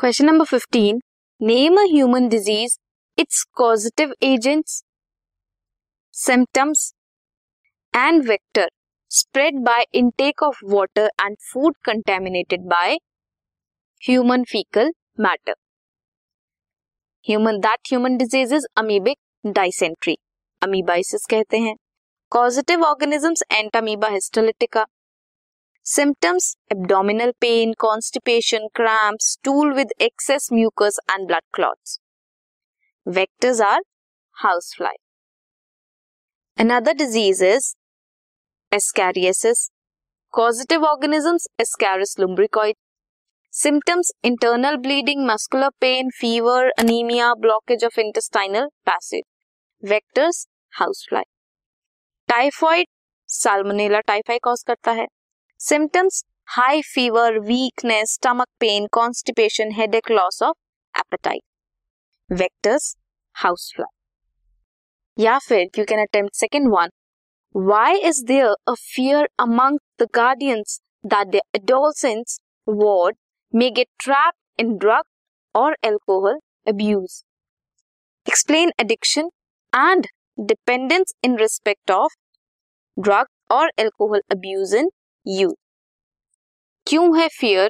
Question number 15, name a human disease, its causative agents, symptoms and vector spread by intake of water and food contaminated by human faecal matter. Human disease is amoebic dysentery, amoebiasis कहते हैं. Causative organisms Entamoeba histolytica. Symptoms abdominal pain, constipation, cramps, stool with excess mucus and blood clots. Vectors are house fly. Another disease is ascariasis. Causative organisms, Ascaris lumbricoides. Symptoms, internal bleeding, muscular pain, fever, anemia, blockage of intestinal passage. Vectors, housefly. Typhoid, Salmonella typhi cause करता है. Symptoms, high fever, weakness, stomach pain, constipation, headache, loss of appetite. Vectors, housefly. या फिर you can attempt second one. Why is there a fear among the guardians that their adolescents' ward may get trapped in drug or alcohol abuse? Explain addiction and dependence in respect of drug or alcohol abuse in youth. क्यों है fear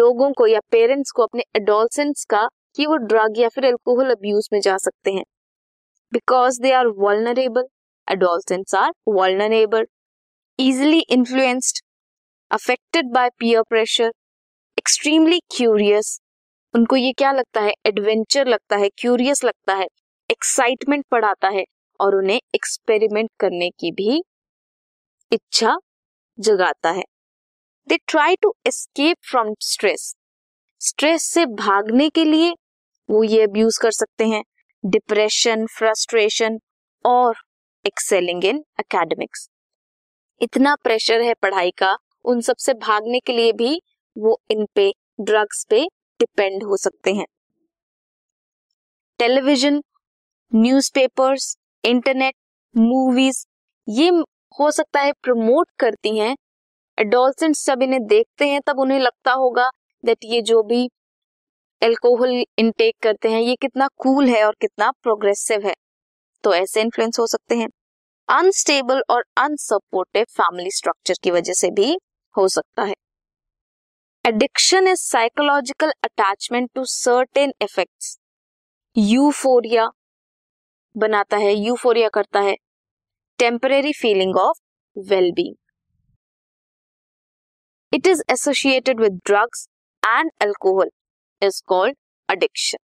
लोगों को या parents को अपने adolescents का कि वो drug या फिर alcohol abuse में जा सकते हैं? Because they are vulnerable. Adolescents are vulnerable, easily influenced, affected by peer pressure, extremely curious. उनको ये क्या लगता है? Adventure लगता है, curious लगता है, excitement बढ़ाता है और उन्हें experiment करने की भी इच्छा जगाता है. They try to escape from stress. Stress से भागने के लिए वो ये abuse कर सकते हैं. Depression, frustration और excelling in academics. इतना प्रेशर है पढ़ाई का, उन सब से भागने के लिए भी वो इन पे ड्रग्स पे डिपेंड हो सकते हैं. टेलीविजन, न्यूज़पेपर्स, इंटरनेट, मूवीज, ये हो सकता है प्रमोट करती हैं. एडोलसेंट्स जब इन्हें देखते हैं तब उन्हें लगता होगा दैट ये जो भी एल्कोहल इंटेक करते हैं ये कितना कूल है और कितना प्रोग्रेसिव है, तो ऐसे इन्फ्लुएंस हो सकते हैं. अनस्टेबल और अनसपोर्टिव फैमिली स्ट्रक्चर की वजह से भी हो सकता है. Addiction is psychological attachment to certain effects. Euphoria बनाता है, यूफोरिया करता है, temporary feeling of wellbeing. It is associated with drugs and alcohol is called addiction.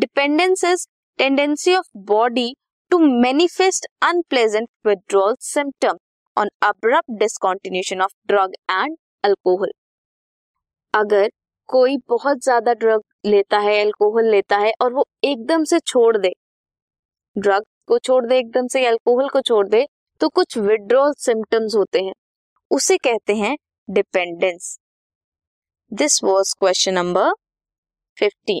Dependence is tendency of body to manifest unpleasant withdrawal symptom on abrupt discontinuation of drug and alcohol. अगर कोई बहुत ज्यादा drug लेता है, alcohol लेता है और वो एकदम से छोड़ दे, ड्रग को छोड़ दे एकदम से, अल्कोहल को छोड़ दे, तो कुछ withdrawal symptoms होते हैं, उसे कहते हैं dependence. This was question number 15.